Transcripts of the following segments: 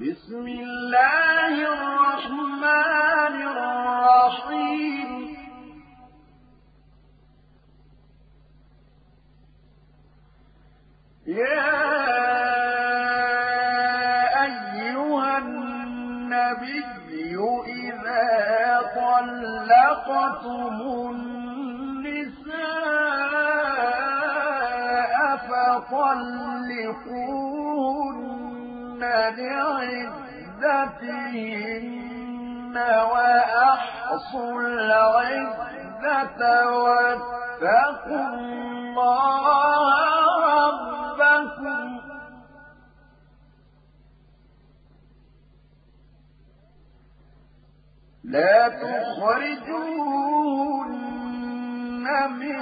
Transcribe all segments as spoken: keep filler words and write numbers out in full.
بسم الله الرحمن الرحيم يا أيها النبي إذا طلقتم النساء فطلقوهن لعدتهن وأحصوا العدة واتقوا الله ربكم لا تخرجوهن من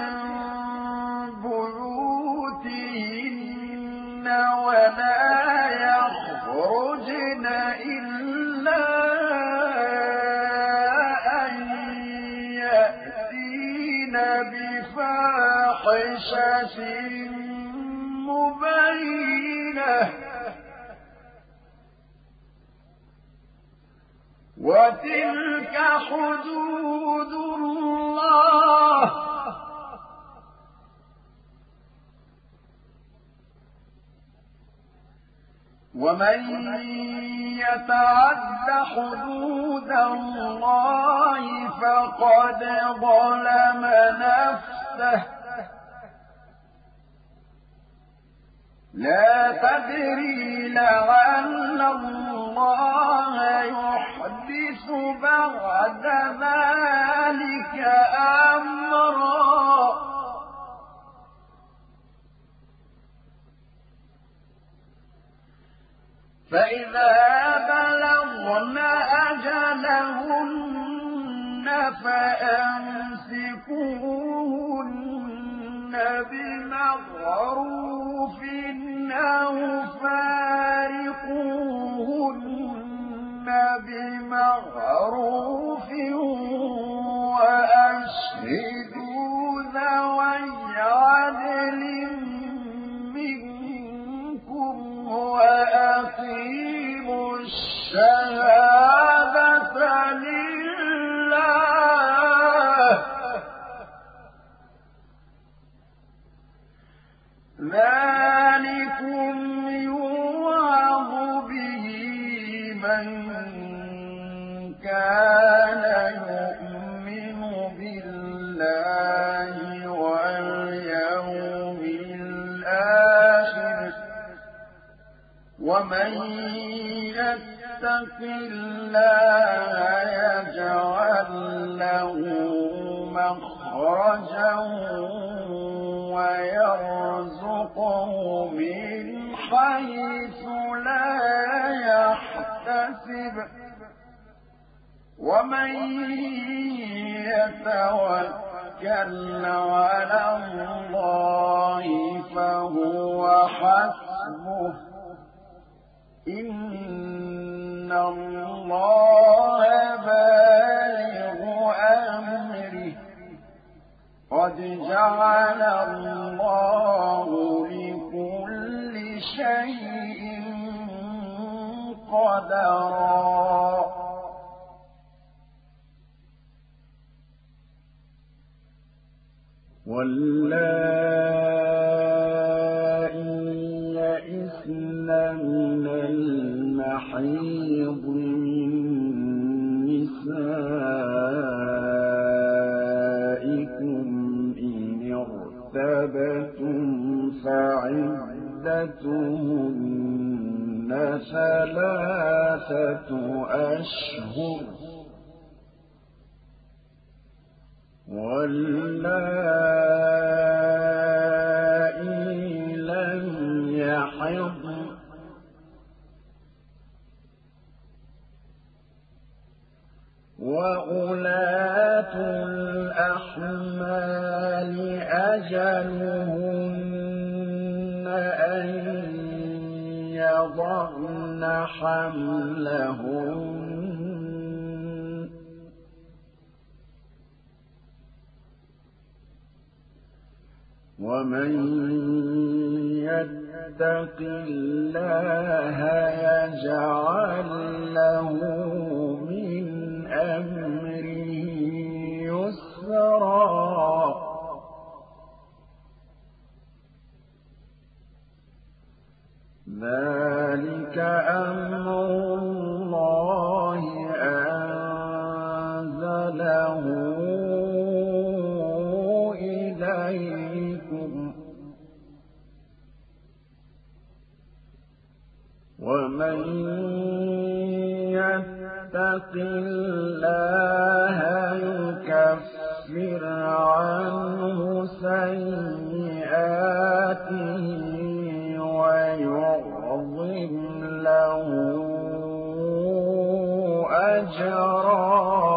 بيوتهن ولا يخرجن إلا أن يأتين بفاحشة مبينة وتلك حدود الله ومن يتعد حدود الله فقد ظلم نفسه لا تدري لعل الله يحدث بعد ذلك أمرا فإذا بلغن أجلهن فأمسكوهن بمعروف أو فارقوهن بمعروف وأشهدوا ذوي عدل منكم وأقيموا الشهادة لله ذلكم يوعظ به من كان يؤمن بالله واليوم الآخر ومن يتق الله يجعل له مخرجا ويرزقه من حيث لا يحتسب ومن يتوكل على الله فهو حسبه إن الله بالغ أمره قد جعل الله لكل شيء قدرا واللائي يئسن من المحيض من نسائكم إن ارتبتم فعدتهن ثلاثة أشهر واللائي لم يحضن وأولاة الأحمال أجلهن أن يضعن حملهن ومن يتق الله يجعل أمر الله أنزله إليكم ومن يتق الله يكفر عنه سيئاته ويعظم له أجرا.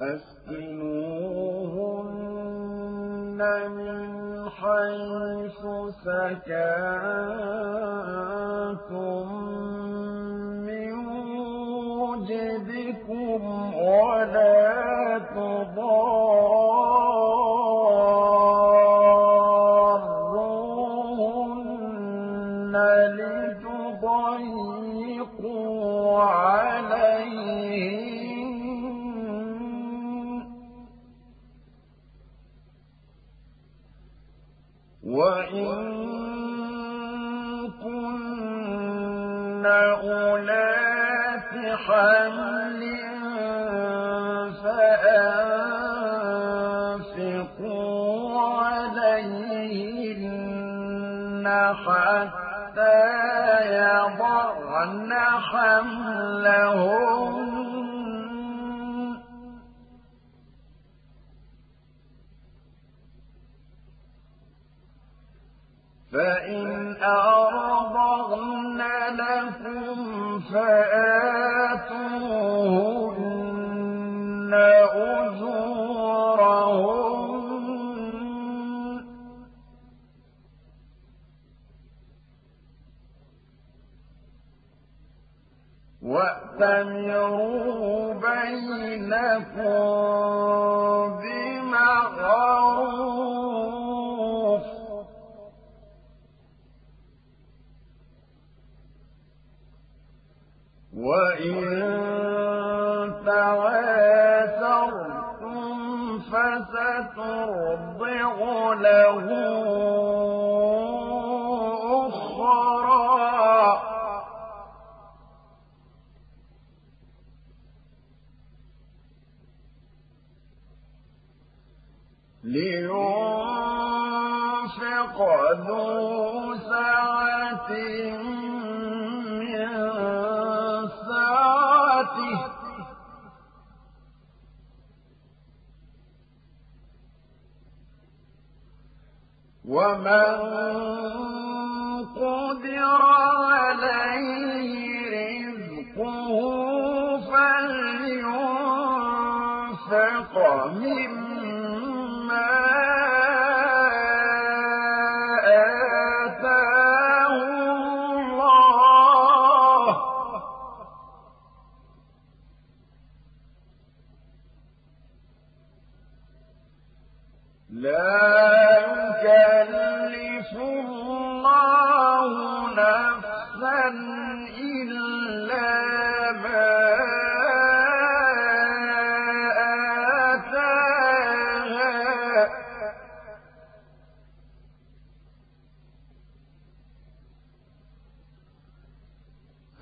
أسكنوهن من حيث سكنتم من وجدكم ولا تضاروا لتضيقوا عليهم وإن كن أولات حمل فأنفقوا عليهن حتى يضعن حملهم فإن أرضعن لكم فآتوهن أجورهن وَأْتَمِرُوا بَيْنَكُمْ بِمَعْرُوفٍ وَإِنْ تَوَاسَرْتُمْ فَسَتُرْضِعُ لَهُ أُخْرَى. لينفق ذو سعة من سعته ومن قدر عليه رزقه فلينفق مما آتاه الله لا يكلف الله نفسا إلا ما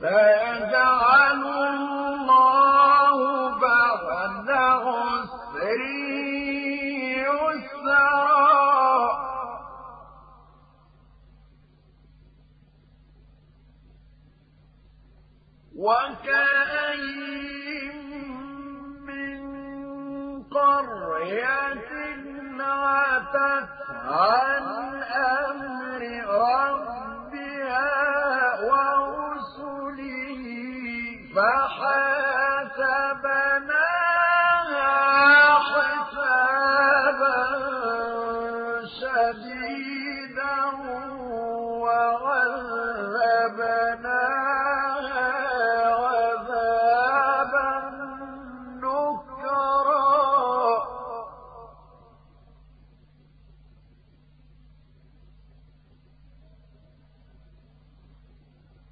فيجعل الله بعد عسر يسرا. وكأين من قرية عتت عن أمر ربها فحاسبناها حسابا شديدا وعذبناها عذابا نكرا.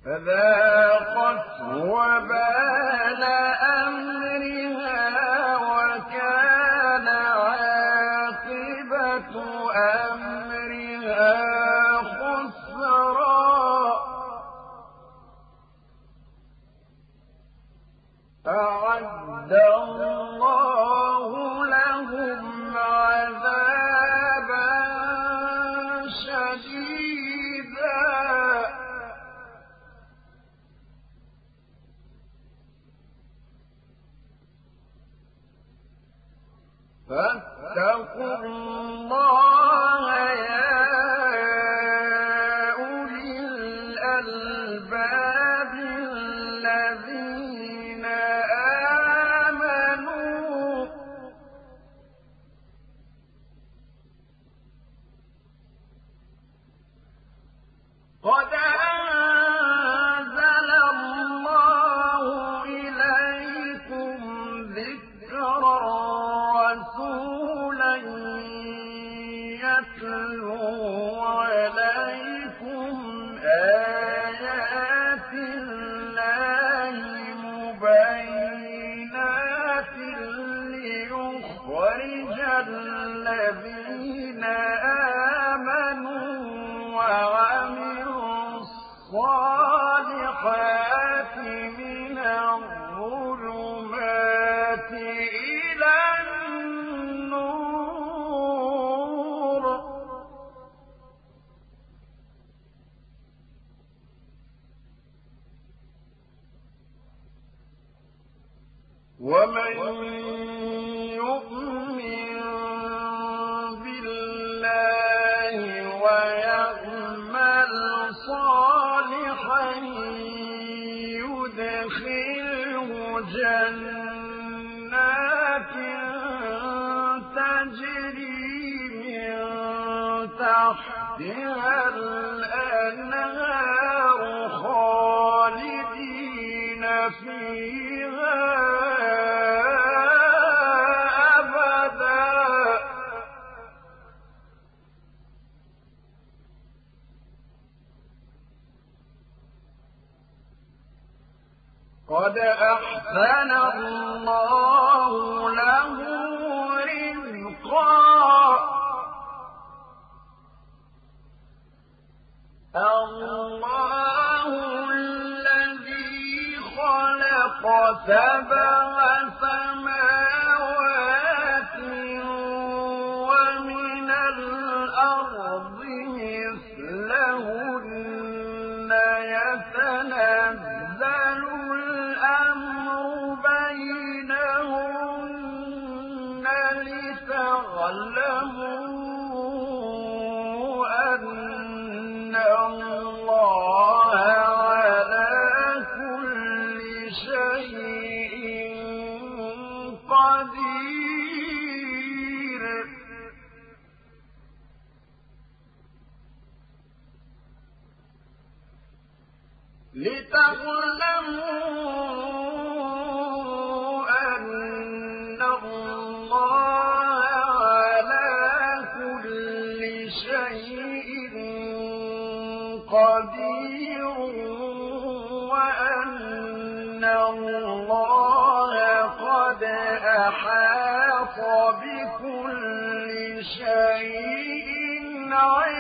فذاقت وبال أمرها وكان عاقبة أمرها خسرا. الباب الذين آمنوا قد أنزل الله إليكم ذكرا رسولا يتلو عليكم آيات الله مبينات ليخرج الذين آمنوا وعملوا الصالحات من الظلمات إلى ومن يؤمن بالله ويعمل صالحا يدخله جنات تجري من تحتها الأنهار خالدين فيها قد أحسن الله له رزقا الله الذي خلق سبع سماوات ومن الأرض مثلهن يتنزل واعلموا أن الله على كل شيء قدير لتعلموا أن الله قدير وأن الله قد أحاط بكل شيء علما.